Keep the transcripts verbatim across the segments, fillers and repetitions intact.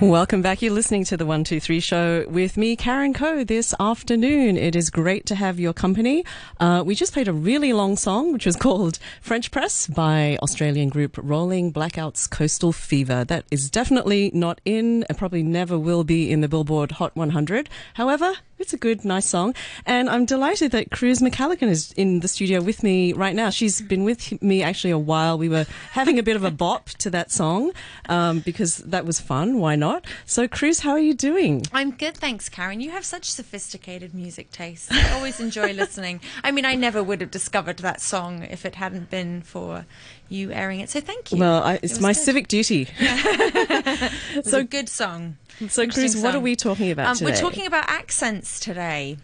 Welcome back. You're listening to the one two three Show with me, Karen Coe, this afternoon. It is great to have your company. Uh, we just played a really long song, which was called French Press by Australian group Rolling Blackouts Coastal Fever. That is definitely not in and probably never will be in the Billboard Hot one hundred. However, it's a good, nice song. And I'm delighted that Cruz McAlligan is in the studio with me right now. She's been with me actually a while. We were having a bit of a bop to that song um, because that was fun. Why not? So, Cruz, how are you doing? I'm good, thanks, Karen. You have such sophisticated music taste. I always enjoy listening. I mean, I never would have discovered that song if it hadn't been for you airing it. So thank you. Well, I, it's it my good. civic duty. Yeah. It's so, a good song. So, Cruz, what are we talking about um, today? We're talking about accents today,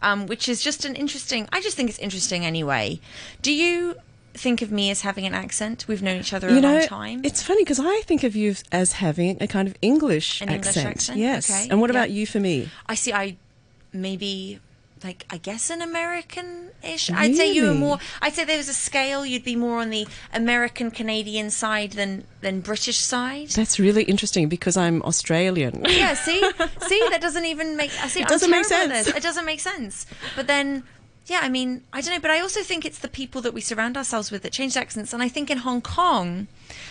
um, which is just an interesting... I just think it's interesting anyway. Do you... think of me as having an accent? We've known each other a you know, long time. It's funny because I think of you as having a kind of English an accent. English accent? Yes. Okay. And what yeah. about you for me? I see. I maybe like I guess an American-ish. Really? I'd say you were more. I'd say there was a scale. You'd be more on the American Canadian side than than British side. That's really interesting because I'm Australian. Yeah. See. see. That doesn't even make. I see. It doesn't make sense. It doesn't make sense. But then. Yeah, I mean, I don't know, but I also think it's the people that we surround ourselves with that change accents. And I think in Hong Kong,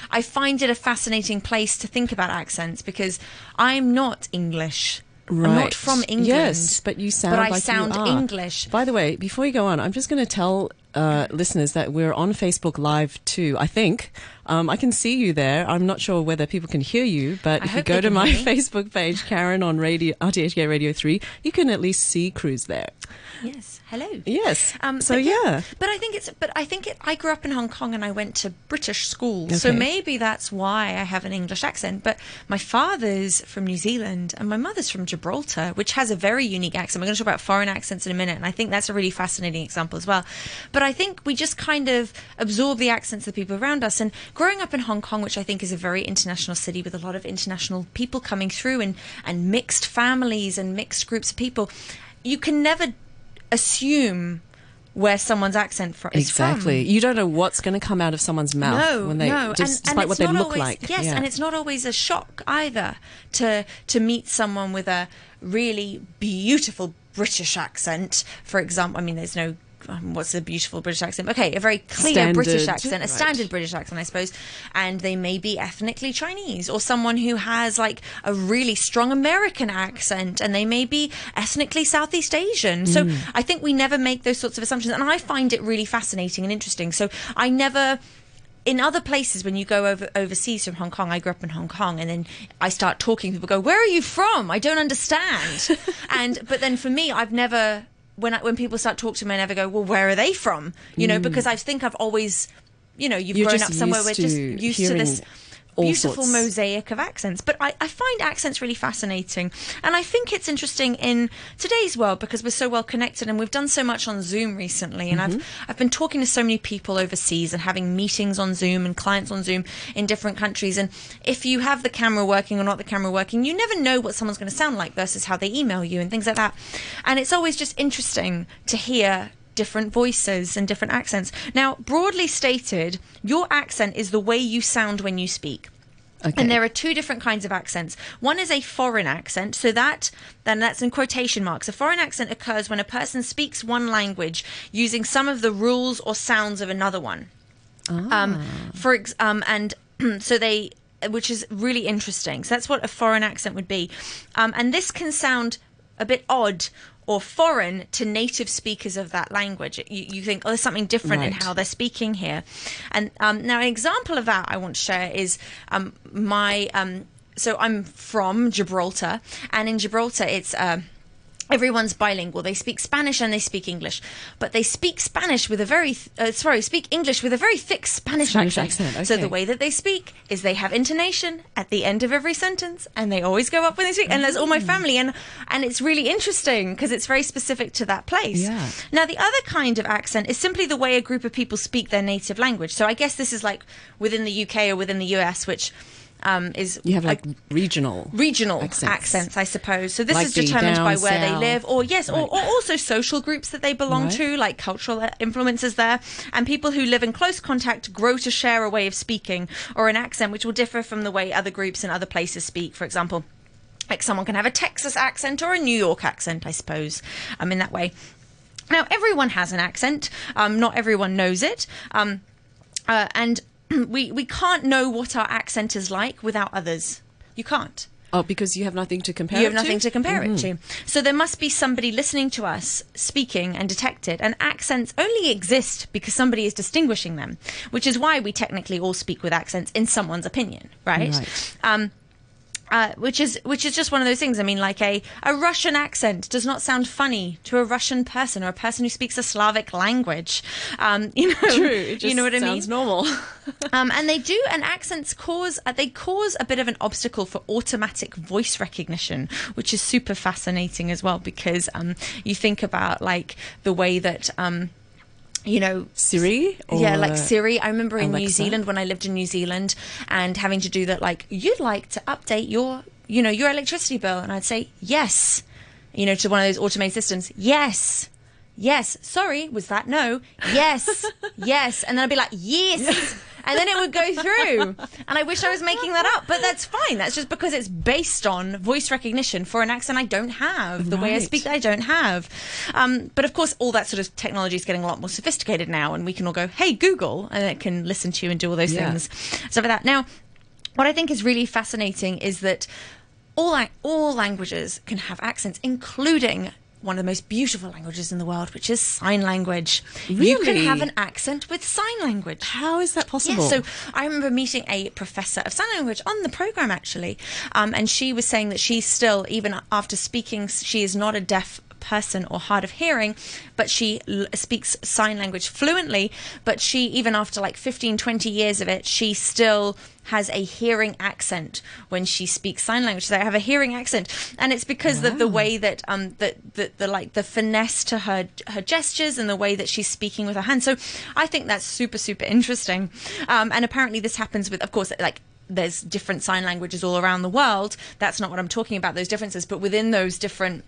I find it a fascinating place to think about accents because I'm not English. Right. I'm not from England. Yes, but you sound but like I sound you are. English. By the way, before you go on, I'm just going to tell uh, listeners that we're on Facebook Live too, I think. Um, I can see you there. I'm not sure whether people can hear you, but I if you go to my Facebook page, Karen on radio, R T H K Radio three, you can at least see Cruz there. Yes. Hello. Yes. Um, so but yeah, yeah. But I think it's. But I think it, I grew up in Hong Kong and I went to British school, okay. So maybe that's why I have an English accent. But my father's from New Zealand and my mother's from Gibraltar, which has a very unique accent. We're going to talk about foreign accents in a minute, and I think that's a really fascinating example as well. But I think we just kind of absorb the accents of the people around us. And growing up in Hong Kong, which I think is a very international city with a lot of international people coming through and and mixed families and mixed groups of people. You can never assume where someone's accent fr- is exactly. from. Exactly. You don't know what's going to come out of someone's mouth no, when they, no. just, and, despite and what they look always, like. Yes, yeah. And it's not always a shock either to to meet someone with a really beautiful British accent. For example, I mean, there's no... Um, what's a beautiful British accent? Okay, a very clear standard British accent, a right. standard British accent, I suppose. And they may be ethnically Chinese, or someone who has like a really strong American accent, and they may be ethnically Southeast Asian. So mm. I think we never make those sorts of assumptions, and I find it really fascinating and interesting. So I never. In other places, when you go over overseas from Hong Kong, I grew up in Hong Kong, and then I start talking. People go, "Where are you from? I don't understand." and but then for me, I've never. When I, when people start talking to me, I never go, well, where are they from? You know, mm. because I think I've always, you know, you've You're grown up somewhere where just used to this beautiful sorts. mosaic of accents. But I, I find accents really fascinating. And I think it's interesting in today's world because we're so well connected and we've done so much on Zoom recently. And mm-hmm. I've I've been talking to so many people overseas and having meetings on Zoom and clients on Zoom in different countries. And if you have the camera working or not the camera working, you never know what someone's going to sound like versus how they email you and things like that. And it's always just interesting to hear different voices and different accents. Now, broadly stated, your accent is the way you sound when you speak. Okay. And there are two different kinds of accents. One is a foreign accent. So that, then that's in quotation marks. A foreign accent occurs when a person speaks one language using some of the rules or sounds of another one. Oh. Um, for ex- um, and so they, which is really interesting. So that's what a foreign accent would be. Um, and this can sound a bit odd or foreign to native speakers of that language. You, you think, oh, there's something different right. in how they're speaking here. And um, now an example of that I want to share is um, my... Um, so I'm from Gibraltar, and in Gibraltar it's... Uh, everyone's bilingual. They speak Spanish and they speak English, but they speak Spanish with a very th- uh, sorry speak English with a very thick Spanish, Spanish accent. accent. Okay. So the way that they speak is they have intonation at the end of every sentence, and they always go up when they speak. And that's all my family, and and it's really interesting because it's very specific to that place. Yeah. Now the other kind of accent is simply the way a group of people speak their native language. So I guess this is like within the U K or within the U S, which. um, is you have like a, regional regional accents. accents, I suppose. So this like is determined down, by where south. they live, or yes, right. or, or also social groups that they belong right. to, like cultural influences there. And people who live in close contact grow to share a way of speaking or an accent which will differ from the way other groups in other places speak. For example, like someone can have a Texas accent or a New York accent, I suppose, um, in that way. Now, everyone has an accent. Um, not everyone knows it. Um, uh, and we, we can't know what our accent is like without others. You can't. Oh, because you have nothing to compare it to? You have nothing to compare it to. So there must be somebody listening to us speaking and detect it. And accents only exist because somebody is distinguishing them, which is why we technically all speak with accents in someone's opinion, right? Right. Um, Uh, which is which is just one of those things. I mean, like a, a Russian accent does not sound funny to a Russian person or a person who speaks a Slavic language. Um, you know, True. It just you know what sounds I mean? normal. um, and they do, and accents cause uh, they cause a bit of an obstacle for automatic voice recognition, which is super fascinating as well, because um, you think about like the way that. Um, You know, Siri? Or yeah, like Siri. I remember in Alexa. New Zealand when I lived in New Zealand and having to do that, like, you'd like to update your, you know, your electricity bill. And I'd say, yes, you know, to one of those automated systems. Yes. Yes. Sorry. Was that no? Yes. Yes. And then I'd be like, yes. And then it would go through. And I wish I was making that up, but that's fine. That's just because it's based on voice recognition for an accent I don't have, the right. way I speak that I don't have. Um, but of course, all that sort of technology is getting a lot more sophisticated now, and we can all go, hey, Google, and it can listen to you and do all those yeah. things. Stuff like that. Now, what I think is really fascinating is that all all languages can have accents, including one of the most beautiful languages in the world, which is sign language. Really? You can have an accent with sign language. How is that possible? Yeah, so I remember meeting a professor of sign language on the program, actually, um, and she was saying that she still, even after speaking, she is not a deaf person or hard of hearing, but she l- speaks sign language fluently, but she, even after like fifteen, twenty years of it, she still has a hearing accent when she speaks sign language. So I have a hearing accent, and it's because wow. of the way that um the, the the like the finesse to her her gestures and the way that she's speaking with her hands. So I think that's super super interesting, um and apparently this happens with, of course, like there's different sign languages all around the world. That's not what I'm talking about, those differences, but within those different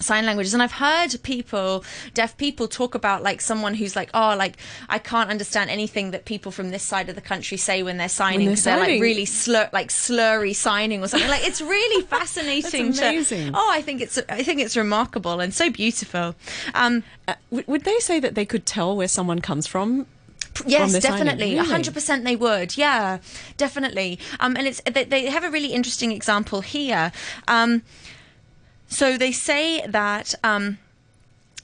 sign languages. And I've heard people, deaf people, talk about like someone who's like, oh, like I can't understand anything that people from this side of the country say when they're signing, because they're like really slur, like slurry signing or something. Like it's really fascinating. That's amazing. To, oh, I think it's I think it's remarkable and so beautiful. Um, uh, w- would they say that they could tell where someone comes from? Yes, definitely. Really? one hundred percent they would. Yeah, definitely. Um, and it's they, they have a really interesting example here. Um, So they say that um,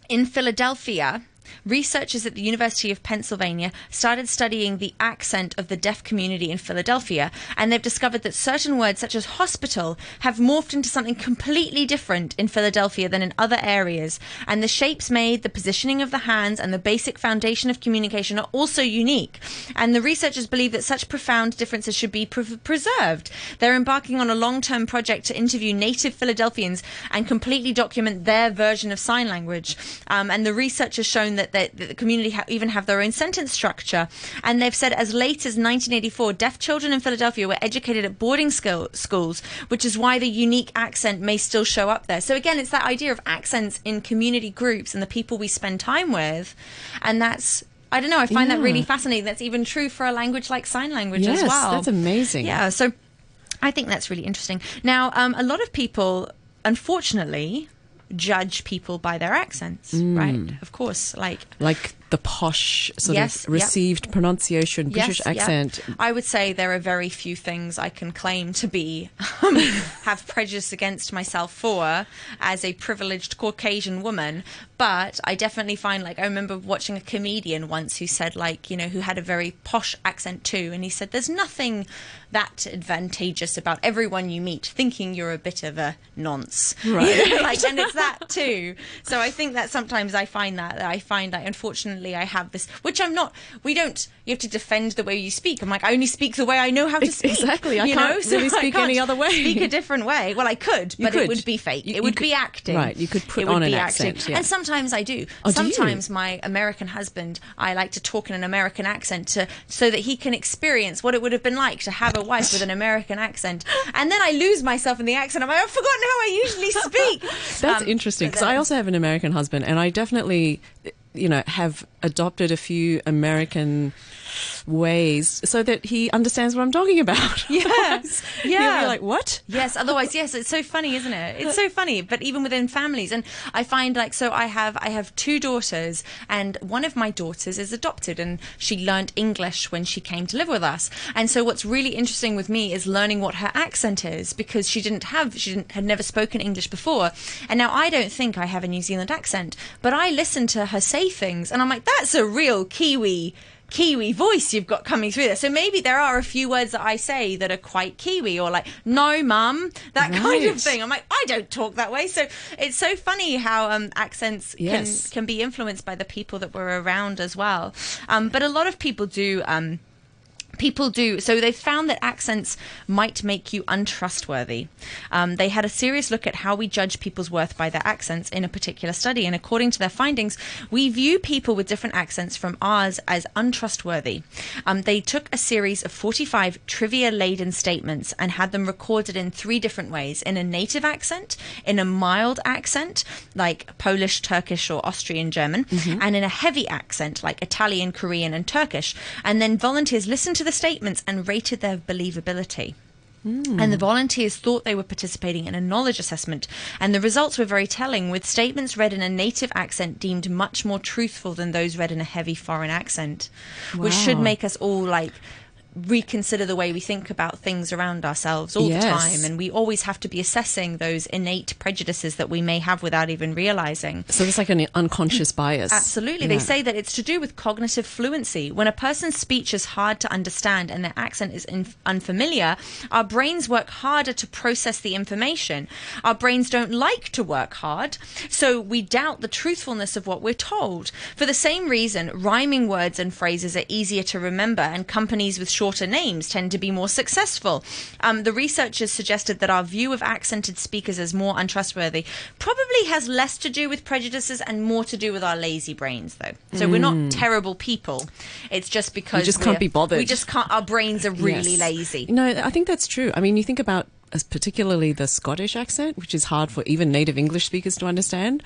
in Philadelphia, researchers at the University of Pennsylvania started studying the accent of the deaf community in Philadelphia, and they've discovered that certain words such as hospital have morphed into something completely different in Philadelphia than in other areas, and the shapes made, the positioning of the hands, and the basic foundation of communication are also unique, and the researchers believe that such profound differences should be pre- preserved. They're embarking on a long-term project to interview native Philadelphians and completely document their version of sign language, um, and the research has shown that That the community ha- even have their own sentence structure. And they've said as late as nineteen eighty-four, deaf children in Philadelphia were educated at boarding school- schools, which is why the unique accent may still show up there. So again, it's that idea of accents in community groups and the people we spend time with. And that's, I don't know, I find yeah. that really fascinating. That's even true for a language like sign language yes, as well. That's amazing. Yeah, so I think that's really interesting. Now, um, a lot of people, unfortunately, judge people by their accents, mm. right? Of course, like like the posh sort yes, of received yep. pronunciation, British yes, accent. Yep. I would say there are very few things I can claim to be um, have prejudice against myself for as a privileged Caucasian woman, but I definitely find, like, I remember watching a comedian once who said, like, you know, who had a very posh accent too, and he said there's nothing that advantageous about everyone you meet thinking you're a bit of a nonce, right? Like, and it's that too. So I think that sometimes I find that, that I find that, unfortunately, constantly I have this, which I'm not, we don't, you have to defend the way you speak. I'm like, I only speak the way I know how to speak. Exactly. I you can't know? So really speak can't any other way. Speak a different way. Well, I could, you but could. It would be fake. You, it would could, be acting. Right. You could put it on an accent. Yeah. And sometimes I do. Oh, sometimes do my American husband, I like to talk in an American accent to, so that he can experience what it would have been like to have a wife with an American accent. And then I lose myself in the accent. I'm like, I've forgotten how I usually speak. That's um, interesting, because I also have an American husband, and I definitely, you know, have adopted a few American ways so that he understands what I'm talking about. Yes. Yeah. You're like, what? Yes. Otherwise, yes. It's so funny, isn't it? It's so funny. But even within families, and I find like, so I have, I have two daughters, and one of my daughters is adopted, and she learned English when she came to live with us. And so what's really interesting with me is learning what her accent is, because she didn't have, she didn't, had never spoken English before. And now I don't think I have a New Zealand accent, but I listen to her say things and I'm like, that's a real Kiwi Kiwi voice you've got coming through there. So maybe there are a few words that I say that are quite Kiwi, or like, no, mum, that right. kind of thing. I'm like, I don't talk that way. So it's so funny how um, accents yes. can, can be influenced by the people that we're around as well. Um, but a lot of people do... Um, People do. So they've found that accents might make you untrustworthy. Um, they had a serious look at how we judge people's worth by their accents in a particular study. And according to their findings, we view people with different accents from ours as untrustworthy. Um, they took a series of forty-five trivia-laden statements and had them recorded in three different ways: in a native accent, in a mild accent, like Polish, Turkish, or Austrian German, mm-hmm. and in a heavy accent, like Italian, Korean, and Turkish. And then volunteers listened to the statements and rated their believability. Mm. And the volunteers thought they were participating in a knowledge assessment, and the results were very telling, with statements read in a native accent deemed much more truthful than those read in a heavy foreign accent. Wow. Which should make us all like reconsider the way we think about things around ourselves all yes. the time, and we always have to be assessing those innate prejudices that we may have without even realizing. So it's like an unconscious bias. Absolutely. Yeah. They say that it's to do with cognitive fluency. When a person's speech is hard to understand and their accent is inf- unfamiliar, our brains work harder to process the information. Our brains don't like to work hard, so we doubt the truthfulness of what we're told. For the same reason, rhyming words and phrases are easier to remember, and companies with short Shorter names tend to be more successful. Um, the researchers suggested that our view of accented speakers as more untrustworthy probably has less to do with prejudices and more to do with our lazy brains, though. So mm. we're not terrible people. It's just because we just can't be bothered. We just can't. Our brains are really yes. lazy. No, I think that's true. I mean, you think about particularly the Scottish accent, which is hard for even native English speakers to understand.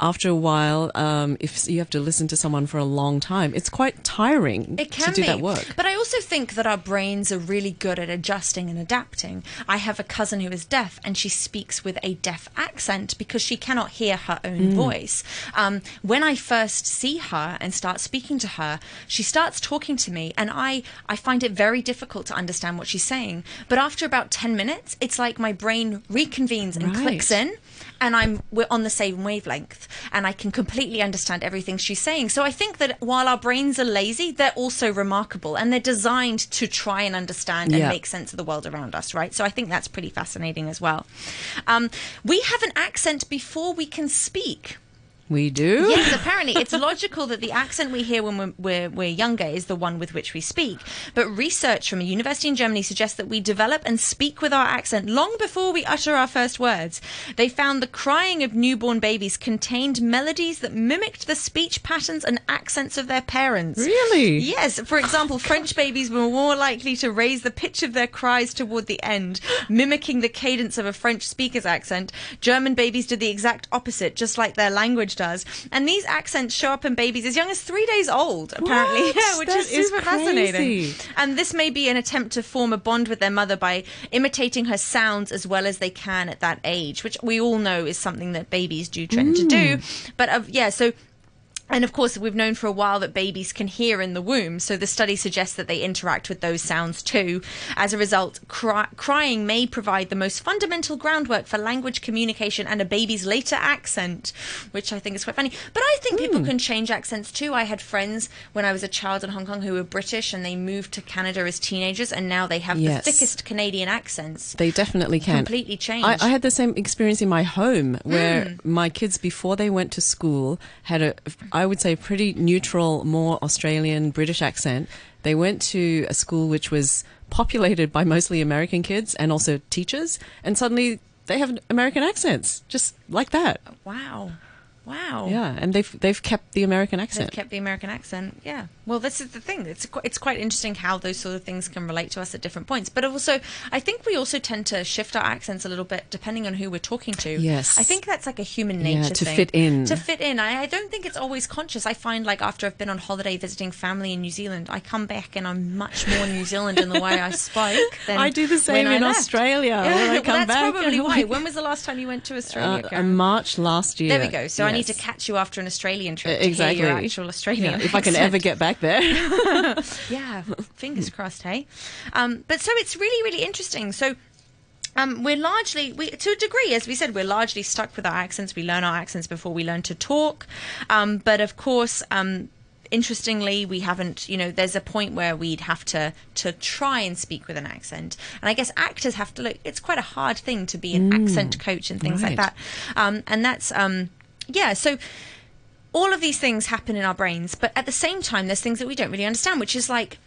After a while, um, if you have to listen to someone for a long time, it's quite tiring it can to do be. that work. But I also think that our brains are really good at adjusting and adapting. I have a cousin who is deaf, and she speaks with a deaf accent because she cannot hear her own mm. voice. Um, when I first see her and start speaking to her, she starts talking to me, and I, I find it very difficult to understand what she's saying. But after about ten minutes, it's like my brain reconvenes and right. clicks in, and I'm we're on the same wavelength, and I can completely understand everything she's saying. So I think that while our brains are lazy, they're also remarkable, and they're designed to try and understand yeah. and make sense of the world around us, right? So I think that's pretty fascinating as well. Um, we have an accent before we can speak. We do? Yes, apparently. It's logical that the accent we hear when we're, we're, we're younger is the one with which we speak. But research from a university in Germany suggests that we develop and speak with our accent long before we utter our first words. They found the crying of newborn babies contained melodies that mimicked the speech patterns and accents of their parents. Really? Yes. For example, oh, French babies were more likely to raise the pitch of their cries toward the end, mimicking the cadence of a French speaker's accent. German babies did the exact opposite, just like their language does. Does. And these accents show up in babies as young as three days old, apparently, yeah, which is super fascinating. And this may be an attempt to form a bond with their mother by imitating her sounds as well as they can at that age, which we all know is something that babies do tend mm. to do. But uh, yeah, so... And of course, we've known for a while that babies can hear in the womb, so the study suggests that they interact with those sounds too. As a result, cry- crying may provide the most fundamental groundwork for language communication and a baby's later accent, which I think is quite funny. But I think mm. people can change accents too. I had friends when I was a child in Hong Kong who were British, and they moved to Canada as teenagers, and now they have yes. the thickest Canadian accents. They definitely can. Completely change. I, I had the same experience in my home, where mm. my kids, before they went to school, had a... I I would say, pretty neutral, more Australian, British accent. They went to a school which was populated by mostly American kids and also teachers, and suddenly they have American accents, just like that. Wow. Wow. Yeah, and they've they've kept the American accent. They've kept the American accent, yeah. Well, this is the thing. It's quite, it's quite interesting how those sort of things can relate to us at different points. But also, I think we also tend to shift our accents a little bit depending on who we're talking to. Yes. I think that's like a human nature yeah, to thing. To fit in. To fit in. I, I don't think it's always conscious. I find, like, after I've been on holiday visiting family in New Zealand, I come back and I'm much more New Zealand in the way I spoke than I do the same in Australia yeah. when I come well, that's back. That's probably why. Like... When was the last time you went to Australia, Karen? Uh, March last year. There we go. So yes. I need to catch you after an Australian trip to exactly. hear your actual Australian yeah, if I can ever get back there. Yeah, fingers crossed, hey? Um, but so it's really, really interesting. So um, we're largely, we, to a degree, as we said, we're largely stuck with our accents. We learn our accents before we learn to talk. Um, but of course... Um, Interestingly, we haven't, you know, there's a point where we'd have to, to try and speak with an accent. And I guess actors have to look, it's quite a hard thing to be an mm, accent coach and things right. like that. Um, and that's, um, yeah, so all of these things happen in our brains. But at the same time, there's things that we don't really understand, which is like,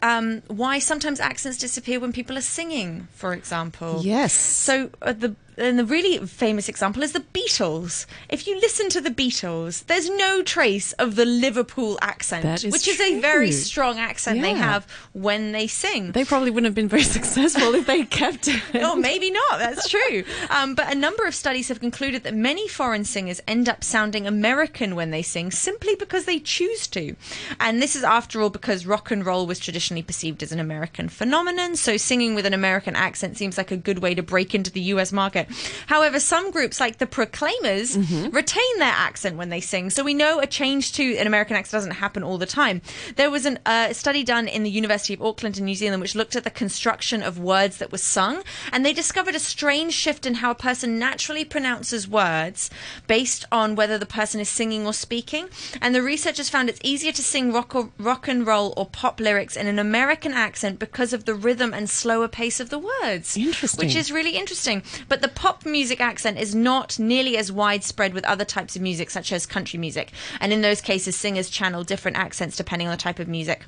Um, why sometimes accents disappear when people are singing, for example. Yes. So uh, the and the really famous example is the Beatles. If you listen to the Beatles, there's no trace of the Liverpool accent, that is which true. Is a very strong accent yeah. they have when they sing. They probably wouldn't have been very successful if they kept it. Oh, maybe not. That's true. Um, but a number of studies have concluded that many foreign singers end up sounding American when they sing simply because they choose to. And this is, after all, because rock and roll was traditional perceived as an American phenomenon, so singing with an American accent seems like a good way to break into the U S market. However, some groups like the Proclaimers mm-hmm. retain their accent when they sing, so we know a change to an American accent doesn't happen all the time. There was a uh, study done in the University of Auckland in New Zealand which looked at the construction of words that were sung, and they discovered a strange shift in how a person naturally pronounces words based on whether the person is singing or speaking. And the researchers found it's easier to sing rock, or, rock and roll or pop lyrics in an American accent because of the rhythm and slower pace of the words. Interesting. Which is really interesting. But the pop music accent is not nearly as widespread with other types of music, such as country music. And in those cases, singers channel different accents depending on the type of music,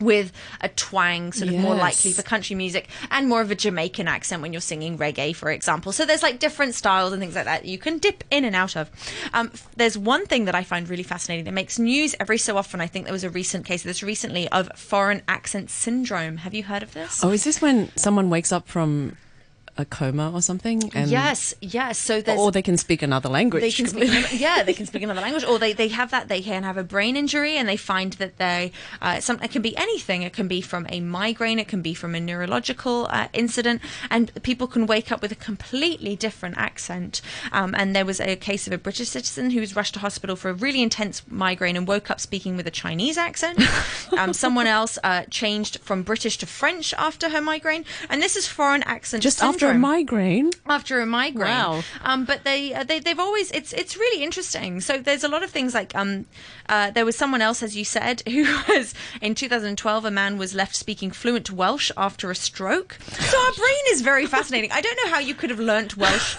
with a twang sort of yes. more likely for country music and more of a Jamaican accent when you're singing reggae, for example. So there's like different styles and things like that you can dip in and out of. Um, there's one thing that I find really fascinating that makes news every so often. I think there was a recent case of this recently of foreign accent syndrome. Have you heard of this? Oh, is this when someone wakes up from a coma or something? And yes, yes. So there's, or they can speak another language. They can speak another, yeah, they can speak another language. Or they, they have that, they can have a brain injury and they find that they, uh, some, it can be anything. It can be from a migraine, it can be from a neurological uh, incident, and people can wake up with a completely different accent. Um, and there was a case of a British citizen who was rushed to hospital for a really intense migraine and woke up speaking with a Chinese accent. Um, someone else uh, changed from British to French after her migraine. And this is foreign accent Just syndrome. After a migraine? After a migraine. Wow. Um, but they, uh, they, they've always, it's it's really interesting. So there's a lot of things like, um, uh, there was someone else, as you said, who was, in two thousand twelve, a man was left speaking fluent Welsh after a stroke. So our brain is very fascinating. I don't know how you could have learnt Welsh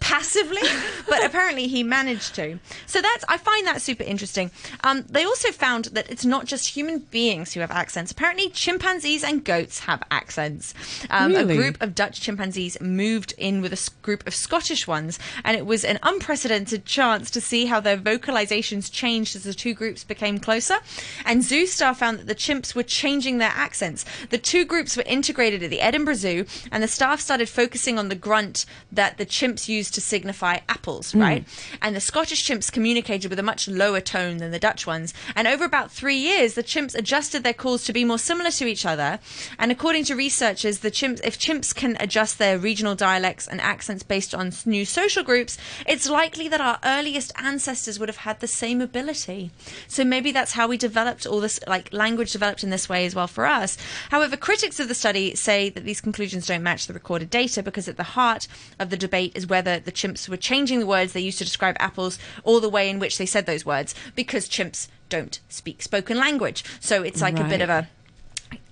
passively, but apparently he managed to. So that's, I find that super interesting. Um, they also found that it's not just human beings who have accents. Apparently chimpanzees and goats have accents. Um, really? A group of Dutch chimpanzees moved in with a group of Scottish ones, and it was an unprecedented chance to see how their vocalizations changed as the two groups became closer. And zoo staff found that the chimps were changing their accents. The two groups were integrated at the Edinburgh Zoo, and the staff started focusing on the grunt that the chimps used to signify apples, mm. right? And the Scottish chimps communicated with a much lower tone than the Dutch ones. And over about three years, the chimps adjusted their calls to be more similar to each other. And according to researchers, the chimps, if chimps can adjust their regional dialects and accents based on new social groups, it's likely that our earliest ancestors would have had the same ability. So maybe that's how we developed all this, like language developed in this way as well for us. However, critics of the study say that these conclusions don't match the recorded data, because at the heart of the debate is whether the chimps were changing the words they used to describe apples or the way in which they said those words, because chimps don't speak spoken language. So it's like right. a bit of a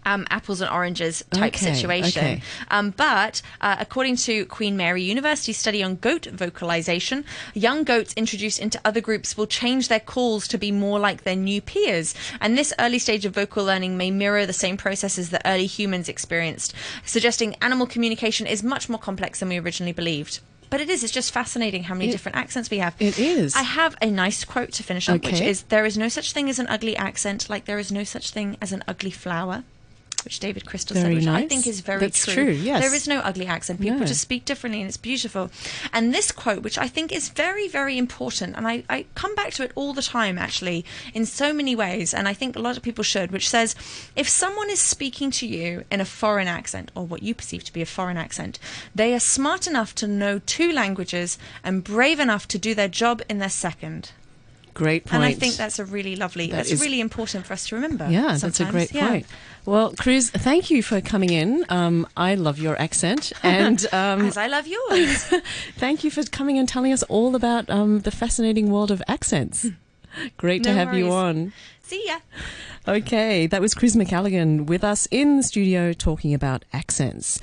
um, apples and oranges type okay, situation. Okay. Um, but uh, according to Queen Mary University study on goat vocalization, young goats introduced into other groups will change their calls to be more like their new peers. And this early stage of vocal learning may mirror the same processes that early humans experienced, suggesting animal communication is much more complex than we originally believed. But it is. It's just fascinating how many it, different accents we have. It is. I have a nice quote to finish up, okay. which is, there is no such thing as an ugly accent, like there is no such thing as an ugly flower, which David Crystal very said, which nice. I think is very That's true. true yes. There is no ugly accent. People no. just speak differently, and it's beautiful. And this quote, which I think is very, very important, and I, I come back to it all the time, actually, in so many ways, and I think a lot of people should, which says, if someone is speaking to you in a foreign accent, or what you perceive to be a foreign accent, they are smart enough to know two languages and brave enough to do their job in their second. Great point. And I think that's a really lovely, that that's is, really important for us to remember. Yeah, sometimes. That's a great yeah. point. Well, Cruz, thank you for coming in. Um, I love your accent. And um, as I love yours. Thank you for coming and telling us all about um, the fascinating world of accents. Great no to have worries. you on. See ya. Okay, that was Cruz McAlligan with us in the studio talking about accents.